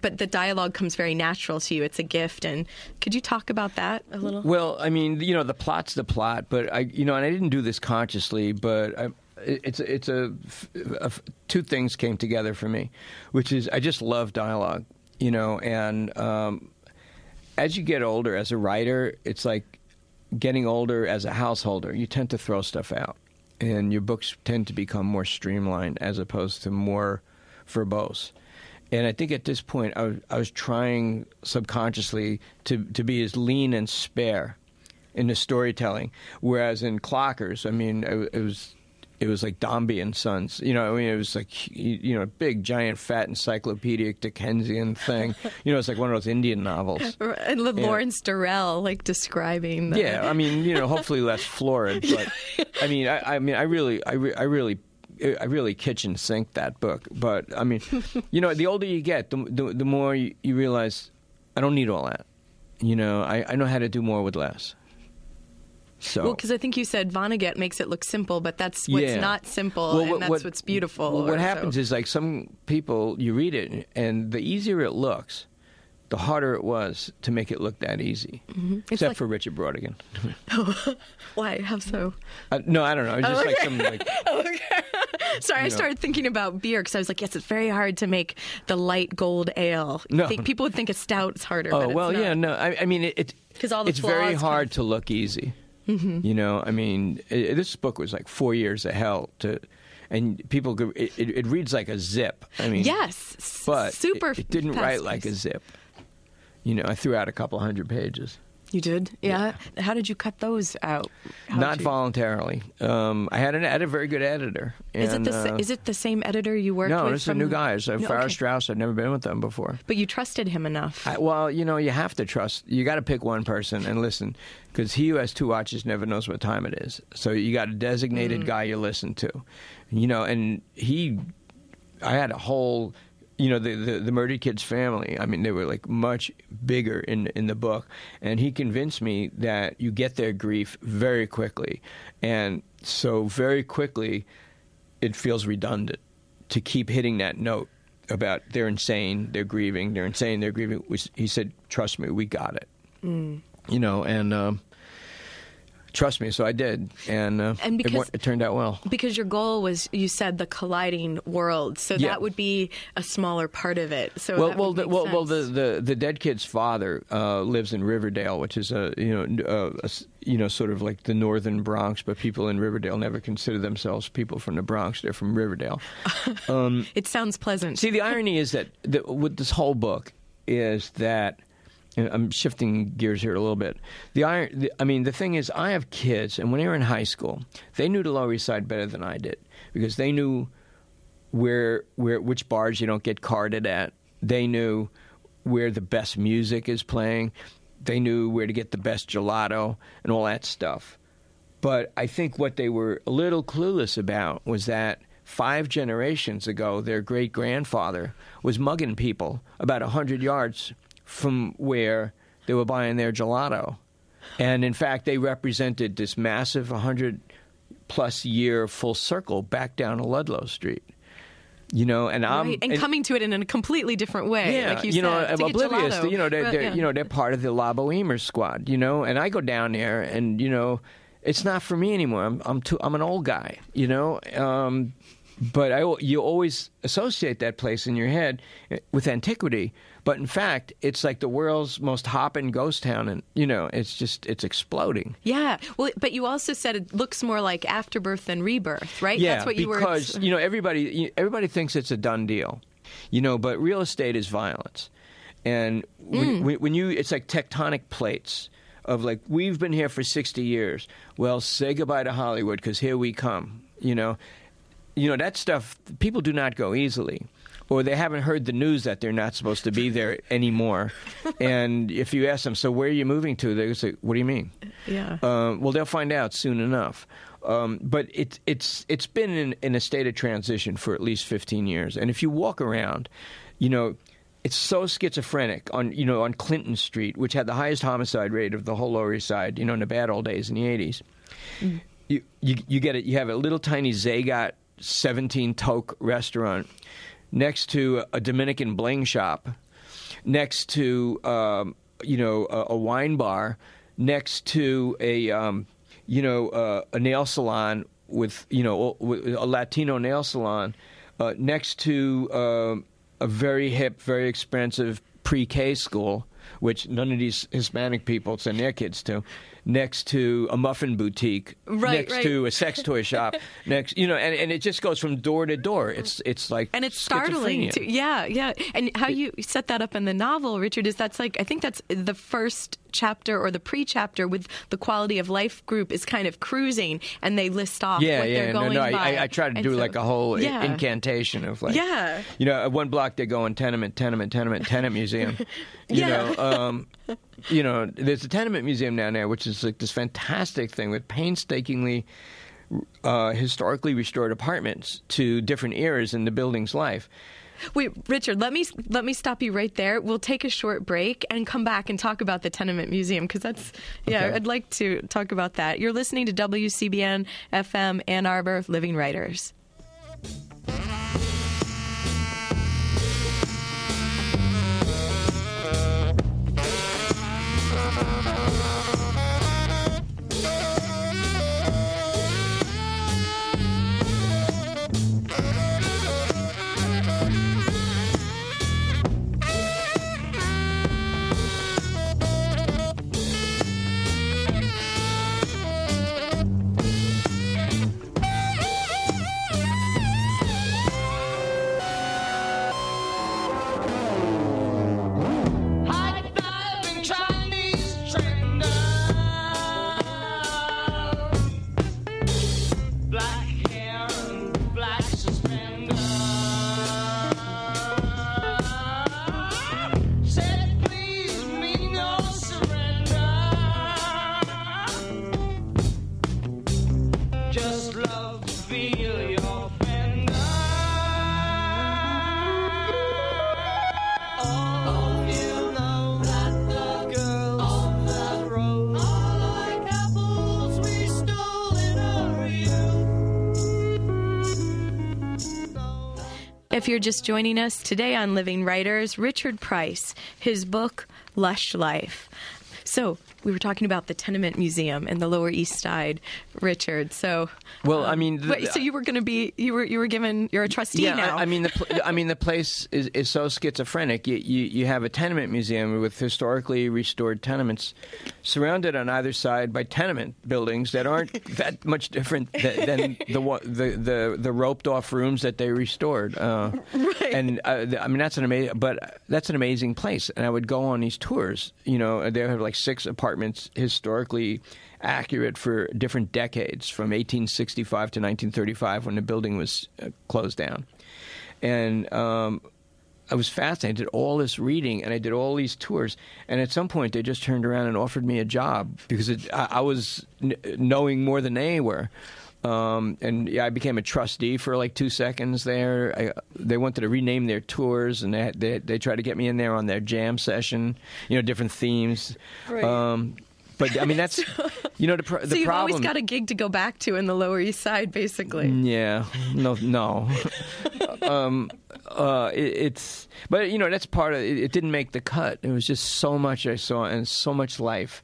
but the dialogue comes very natural to you. It's a gift." And could you talk about that a little? Well, I mean, you know, the plot's the plot, but I didn't do this consciously, but two things came together for me, which is I just love dialogue, you know, and as you get older as a writer, it's like getting older as a householder. You tend to throw stuff out, and your books tend to become more streamlined as opposed to more verbose. And I think at this point I was trying subconsciously to be as lean and spare in the storytelling, whereas in Clockers, I mean, it was like Dombey and Sons, you know. I mean, it was like, you know, a big, giant, fat, encyclopedic Dickensian thing. You know, it's like one of those Indian novels. And Lawrence Durrell, like describing. Yeah, I mean, you know, hopefully less florid, but I mean, I really kitchen sink that book. But I mean, you know, the older you get, the more you realize I don't need all that. You know, I know how to do more with less. So. Well, because I think you said Vonnegut makes it look simple, but that's what's not simple, and that's what's beautiful. Well, what happens is, like, some people, you read it, and the easier it looks, the harder it was to make it look that easy, except for Richard Brodigan. Oh, why? How so? No, I don't know. It was just like something like... Sorry, I started thinking about beer because I was like, yes, it's very hard to make the light gold ale. No. People would think a stout is harder, but it's not. I mean, it's very hard to look easy. Mm-hmm. You know, I mean, this book was like 4 years of hell and people could. It reads like a zip. I mean, yes, but super. It didn't write like a zip. You know, I threw out a couple 100 pages. You did, yeah. How did you cut those out? Not voluntarily. I had a very good editor. And, is it the same editor you worked with? No, it's a new guy. It's Farrar Straus. I've never been with them before. But you trusted him enough. Well, you know, you have to trust. You got to pick one person and listen, because he who has two watches never knows what time it is. So you got a designated guy you listen to, you know. And I had a whole. You know, the murdered kid's family, I mean, they were like much bigger in the book. And he convinced me that you get their grief very quickly. And so very quickly, it feels redundant to keep hitting that note about they're insane, they're grieving, they're insane, they're grieving. He said, trust me, we got it. Mm. You know, and trust me, so I did. And because, it turned out well. Because your goal was, you said, the colliding world, so yeah. That would be a smaller part of it. So the dead kid's father lives in Riverdale, which is sort of like the northern Bronx, but people in Riverdale never consider themselves people from the Bronx. They're from Riverdale. It sounds pleasant. See, the irony is that with this whole book is that, and I'm shifting gears here a little bit. The thing is, I have kids, and when they were in high school, they knew the Lower East Side better than I did because they knew which bars you don't get carded at. They knew where the best music is playing. They knew where to get the best gelato and all that stuff. But I think what they were a little clueless about was that 5 generations ago, their great-grandfather was mugging people about 100 yards from where they were buying their gelato. And in fact, they represented this massive 100-plus year full circle back down to Ludlow Street. You know, and I'm right. And coming to it in a completely different way, yeah, like you said, to oblivious. Gelato. You know, they're part of the La Bohemers squad. You know, and I go down there, and it's not for me anymore. I'm an old guy. You know, but you always associate that place in your head with antiquity. But in fact, it's like the world's most hoppin' ghost town, and it's exploding. Yeah, well, but you also said it looks more like afterbirth than rebirth, right? Yeah, that's what because everybody thinks it's a done deal, But real estate is violence, and it's like tectonic plates of like we've been here for 60 years. Well, say goodbye to Hollywood because here we come. That stuff people do not go easily. Or they haven't heard the news that they're not supposed to be there anymore. And if you ask them, so where are you moving to? They'll say, what do you mean? Yeah. Well, they'll find out soon enough. But it's been in a state of transition for at least 15 years. And if you walk around, it's so schizophrenic on Clinton Street, which had the highest homicide rate of the whole Lower East Side, in the bad old days in the 80s. Mm. You get it. You have a little tiny Zagat 17 toke restaurant next to a Dominican bling shop, next to, a wine bar, next to a nail salon with, a Latino nail salon, next to a very hip, very expensive pre-K school, which none of these Hispanic people send their kids to, next to a muffin boutique, next to a sex toy shop, next, and it just goes from door to door. It's like, and it's startling too. Yeah, yeah. And how you set that up in the novel, Richard, is that's like, I think that's the first chapter or the pre-chapter with the quality of life group is kind of cruising, and they list off what they're going by. I try to do like a whole incantation of like, one block they go in tenement, tenement museum. There's a tenement museum down there, which is like this fantastic thing with painstakingly historically restored apartments to different eras in the building's life. Wait, Richard, let me stop you right there. We'll take a short break and come back and talk about the Tenement Museum because that's, okay. I'd like to talk about that. You're listening to WCBN-FM, Ann Arbor, Living Writers. If you're just joining us today on Living Writers, Richard Price, his book, Lush Life. So we were talking about the Tenement Museum in the Lower East Side, Richard. So well, I mean, wait, so you were going to be you were given you're a trustee now. I mean the place is so schizophrenic. You have a tenement museum with historically restored tenements, surrounded on either side by tenement buildings that aren't that much different than the roped off rooms that they restored. Right. And I mean that's an amazing place. And I would go on these tours. You know, they have like 6 apartments historically accurate for different decades, from 1865 to 1935 when the building was closed down. And I was fascinated. I did all this reading and I did all these tours. And at some point they just turned around and offered me a job because I was knowing more than they were. And I became a trustee for like 2 seconds there. They wanted to rename their tours, and they tried to get me in there on their jam session. You know, different themes. Right. But I mean, that's you know the you've problem. Always got a gig to go back to in the Lower East Side, basically. Yeah. No. It's but you know that's part of it. It didn't make the cut. It was just so much I saw and so much life.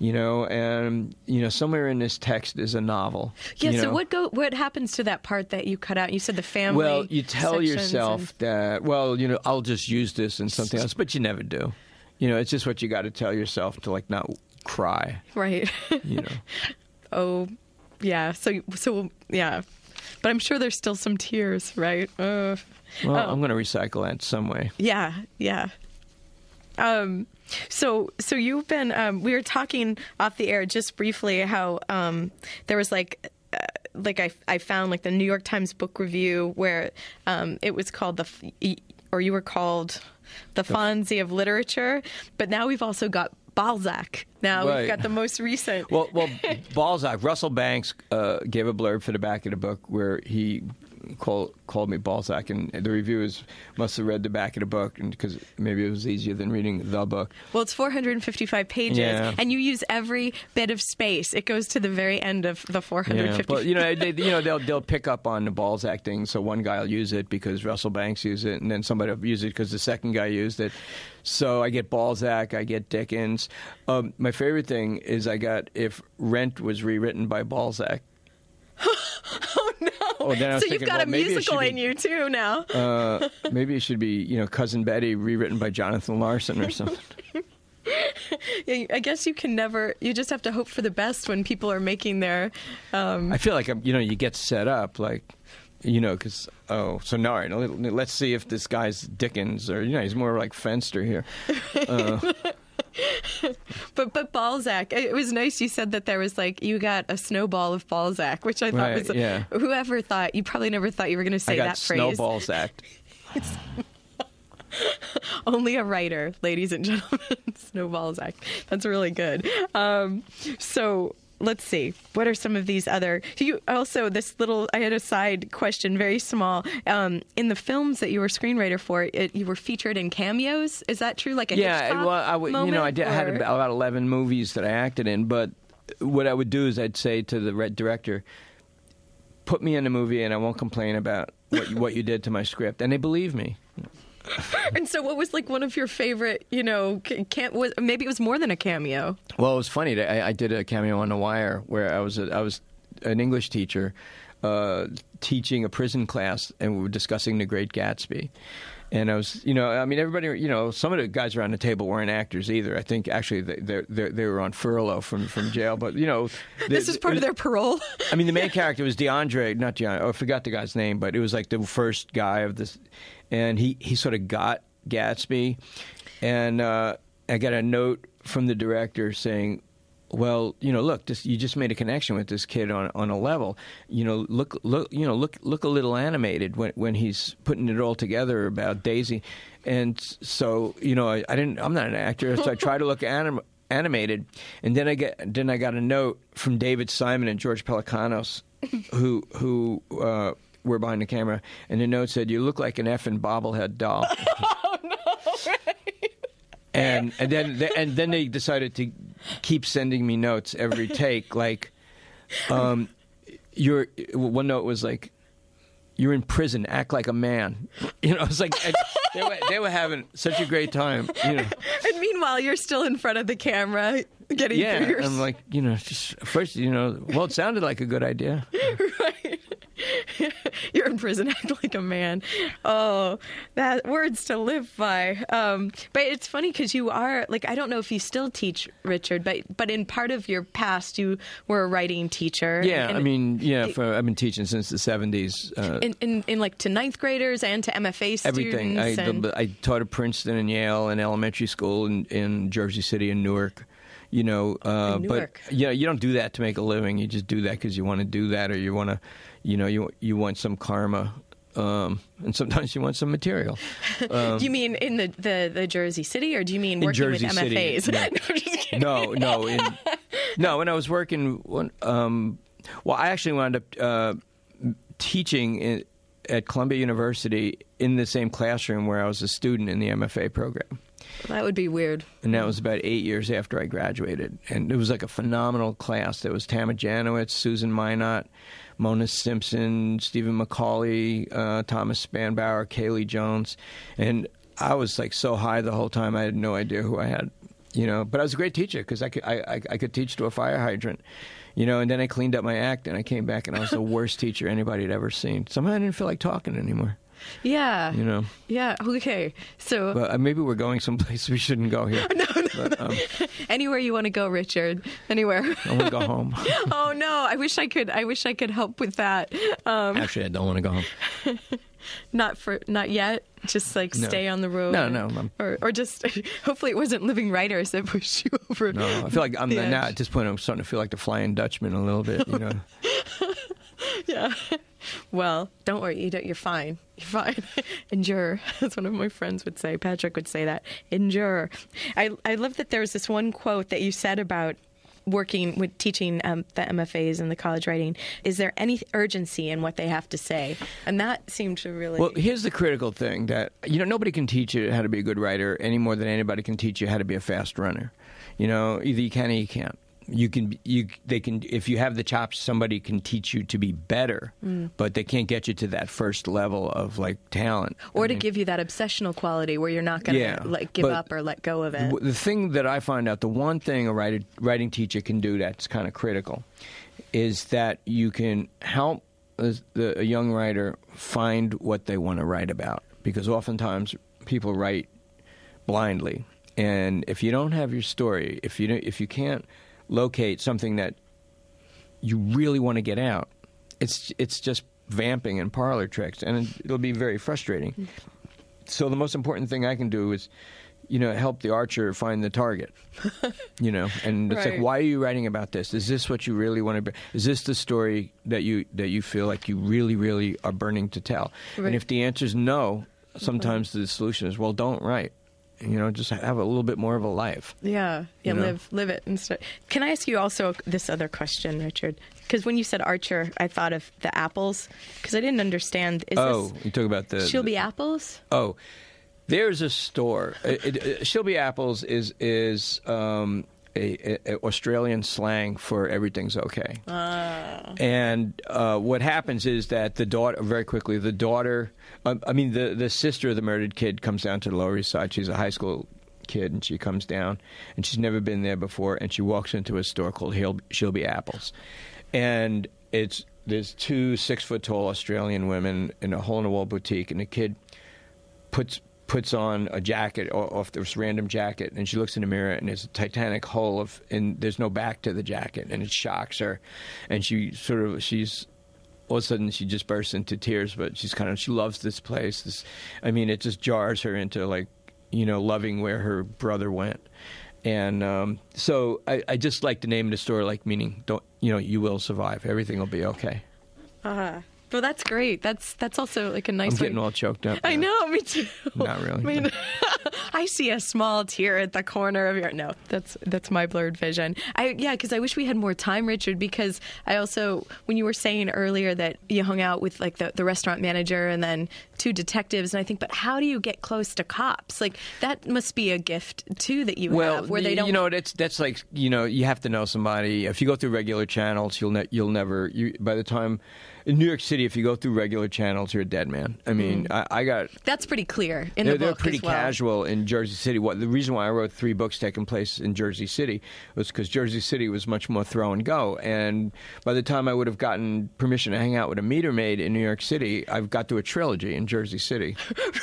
You know, and you know, somewhere in this text is a novel. Yeah. You know? So what happens to that part that you cut out? You said the family. Well, you tell yourself that. Well, you know, I'll just use this and something else, but you never do. You know, it's just what you got to tell yourself to like not cry. Right. You know. Oh, yeah. So yeah, but I'm sure there's still some tears, right? Well, I'm going to recycle that some way. Yeah. Yeah. So you've been, we were talking off the air just briefly how there was like I found like the New York Times book review where it was called you were called the Fonzie of literature, but now we've also got Balzac. Now right. We've got the most recent. Well, Balzac, Russell Banks gave a blurb for the back of the book where he called me Balzac, and the reviewers must have read the back of the book because maybe it was easier than reading the book. Well, it's 455 pages, yeah. And you use every bit of space. It goes to the very end of the 455. Yeah. Well, you know, they'll pick up on the Balzac thing, so one guy will use it because Russell Banks used it, and then somebody will use it because the second guy used it. So I get Balzac, I get Dickens. My favorite thing is I got if Rent was rewritten by Balzac. Oh no! Oh, so you've got a musical in you too now. Maybe it should be, you know, Cousin Betty rewritten by Jonathan Larson or something. Yeah, I guess you can never. You just have to hope for the best when people are making their. I feel like you get set up like. You know, because, let's see if this guy's Dickens or, you know, he's more like Fenster here. But Balzac, it was nice you said that there was like, you got a snowball of Balzac, which I thought right, was, yeah. Whoever thought, you probably never thought you were going to say that phrase. I got snowballsacked. Only a writer, ladies and gentlemen, snowballsacked. That's really good. Let's see. What are some of these other? You also I had a side question, very small. In the films that you were screenwriter for, you were featured in cameos. Is that true? Like a Hitchcock moment, you know, I had about 11 movies that I acted in. But what I would do is I'd say to the director, "Put me in a movie, and I won't complain about what you did to my script." And they believe me. And so what was like one of your favorite, you know, maybe it was more than a cameo. Well, it was funny. I did a cameo on The Wire where I was an English teacher teaching a prison class, and we were discussing The Great Gatsby. And I was, you know, I mean, everybody, you know, some of the guys around the table weren't actors either. I think actually they were on furlough from jail. But, you know. This is part of their parole? I mean, the main character was not DeAndre. Oh, I forgot the guy's name, but it was like the first guy of this. And he sort of got Gatsby. And I got a note from the director saying, well, you know, look, you just made a connection with this kid on a level. You know, look a little animated when he's putting it all together about Daisy. And so, you know, I'm not an actor, so I try to look animated. And then I got a note from David Simon and George Pelicanos, who were behind the camera, and the note said, "You look like an effing bobblehead doll." Oh no! Right? And then they decided to keep sending me notes every take. Like, one note was like, you're in prison, act like a man. You know, it's like they were having such a great time. You know. And meanwhile, you're still in front of the camera getting through your... I'm like, you know, just first, you know, well, it sounded like a good idea. Right. You're in prison, act like a man. Oh, that words to live by. But it's funny because you are, like, I don't know if you still teach, Richard, but in part of your past, you were a writing teacher. Yeah, and, I mean, yeah, I've been teaching since the 70s. Like, to ninth graders and to MFA students. Everything. I taught at Princeton and Yale and elementary school in Jersey City and Newark. You know, but yeah, you don't do that to make a living. You just do that because you want to do that, or you want to, you know, you want some karma, and sometimes you want some material. Do you mean in the Jersey City, or do you mean working with MFAs? City, no, no, when I was working, I actually wound up teaching at Columbia University in the same classroom where I was a student in the MFA program. That would be weird. And that was about 8 years after I graduated. And it was like a phenomenal class. There was Tama Janowitz, Susan Minot, Mona Simpson, Stephen McCauley, Thomas Spanbauer, Kaylee Jones. And I was like so high the whole time I had no idea who I had, you know. But I was a great teacher because I could teach to a fire hydrant, you know. And then I cleaned up my act and I came back and I was the worst teacher anybody had ever seen. Somehow I didn't feel like talking anymore. Yeah. You know. Yeah. Okay. So. But maybe we're going someplace we shouldn't go here. No. But, anywhere you want to go, Richard. Anywhere. I want to go home. Oh no! I wish I could help with that. Actually, I don't want to go home. Not yet. Just like stay on the road. No. Or just hopefully it wasn't living writers that pushed you over. No, I feel like now at this point I'm starting to feel like the Flying Dutchman a little bit. You know. Yeah. Well, don't worry. You're fine. You're fine. Endure. That's one of my friends would say. Patrick would say that. Endure. I love that there was this one quote that you said about working with teaching the MFAs and the college writing. Is there any urgency in what they have to say? And that seemed to really... Well, here's the critical thing that, you know, nobody can teach you how to be a good writer any more than anybody can teach you how to be a fast runner. You know, either you can or you can't. If you have the chops, somebody can teach you to be better, but they can't get you to that first level of like talent, or to give you that obsessional quality where you're not going to give up or let go of it. The thing that I find out, the one thing a writing teacher can do that's kind of critical, is that you can help a young writer find what they want to write about, because oftentimes people write blindly, and if you don't have your story, if you can't locate something that you really want to get out, it's just vamping and parlor tricks, and it'll be very frustrating. So the most important thing I can do is, you know, help the archer find the target. You know, and it's like, why are you writing about this? Is this what you really want to? Is this the story that you feel like you really, really are burning to tell? Right. And if the answer is no, sometimes the solution is, well, don't write. You know, just have a little bit more of a life. Yeah, you know? live it. Instead. Can I ask you also this other question, Richard? Because when you said Archer, I thought of the apples, because I didn't understand. You talk about the... She'll Be Apples? Oh, there's a store. She'll Be Apples is a Australian slang for everything's okay. And what happens is that the sister of the murdered kid comes down to the Lower East Side. She's a high school kid, and she comes down, and she's never been there before, and she walks into a store called She'll Be Apples. And there's 2 6-foot-tall Australian women in a hole-in-the-wall boutique, and the kid puts on a jacket, off this random jacket, and she looks in the mirror, and there's a titanic hole and there's no back to the jacket, and it shocks her, and she's all of a sudden she just bursts into tears, but she loves this place. It just jars her into, like, you know, loving where her brother went, and so I just like the name of the store, like meaning, don't, you know, you will survive, everything will be okay. Well, that's great. That's also like a nice... I'm getting all choked up. I know, me too. Not really. I mean, I see a small tear at the corner of your... No, that's my blurred vision. Because I wish we had more time, Richard, because I also, when you were saying earlier that you hung out with like the restaurant manager and then 2 detectives, and I think, but how do you get close to cops? Like, that must be a gift too that you have, where they don't... You know, that's like, you know, you have to know somebody. If you go through regular channels, you'll never... By the time... in New York City, if you go through regular channels, you're a dead man. I mean, I got... That's pretty clear in the book. They're pretty casual in Jersey City. What, the reason why I wrote three books taking place in Jersey City was because Jersey City was much more throw and go. And by the time I would have gotten permission to hang out with a meter maid in New York City, I've got to a trilogy in Jersey City. Right.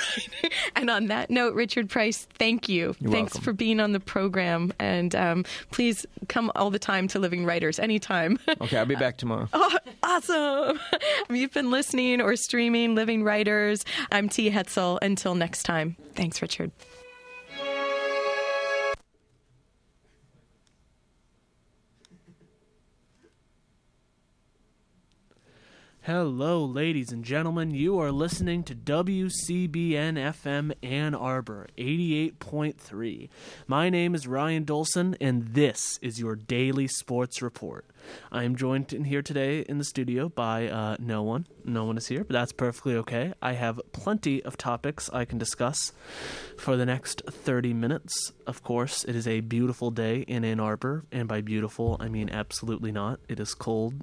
And on that note, Richard Price, thank you. Thanks for being on the program. And please come all the time to Living Writers, anytime. Okay, I'll be back tomorrow. Oh, awesome. You've been listening or streaming Living Writers. I'm T. Hetzel. Until next time. Thanks, Richard. Hello, ladies and gentlemen. You are listening to WCBN-FM Ann Arbor, 88.3. My name is Ryan Dolson, and this is your daily sports report. I am joined in here today in the studio by no one. No one is here, but that's perfectly okay. I have plenty of topics I can discuss for the next 30 minutes. Of course, it is a beautiful day in Ann Arbor, and by beautiful, I mean absolutely not. It is cold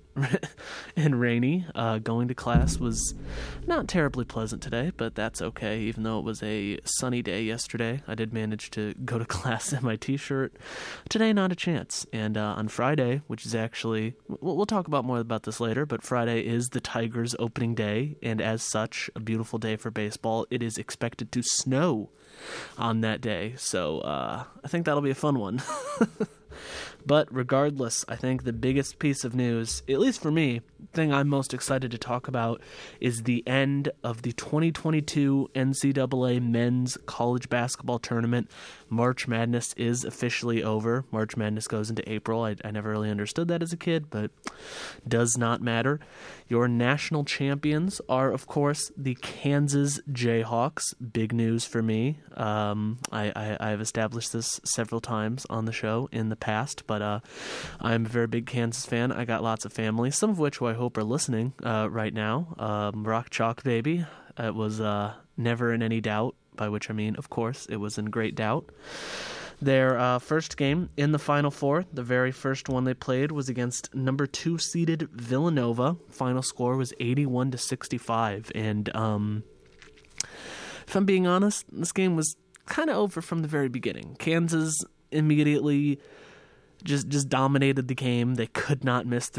and rainy. Going to class was not terribly pleasant today, but that's okay. Even though it was a sunny day yesterday, I did manage to go to class in my t-shirt. Today, not a chance. And on Friday, which is actually... We'll talk about more about this later, but Friday is the Tigers' opening day, and as such, a beautiful day for baseball. It is expected to snow on that day, so I think that'll be a fun one. But regardless, I think the biggest piece of news, at least for me, thing I'm most excited to talk about is the end of the 2022 NCAA Men's College Basketball Tournament. March Madness is officially over. March Madness goes into April. I never really understood that as a kid, but does not matter. Your national champions are, of course, the Kansas Jayhawks. Big news for me. I have established this several times on the show in the past, but I'm a very big Kansas fan. I got lots of family, some of which who I hope are listening right now. Rock Chalk Baby. It was never in any doubt, by which I mean, of course, it was in great doubt. Their first game in the Final Four, the very first one they played, was against number 2 seeded Villanova. Final score was 81-65, and if I'm being honest, this game was kind of over from the very beginning. Kansas immediately just dominated the game. They could not miss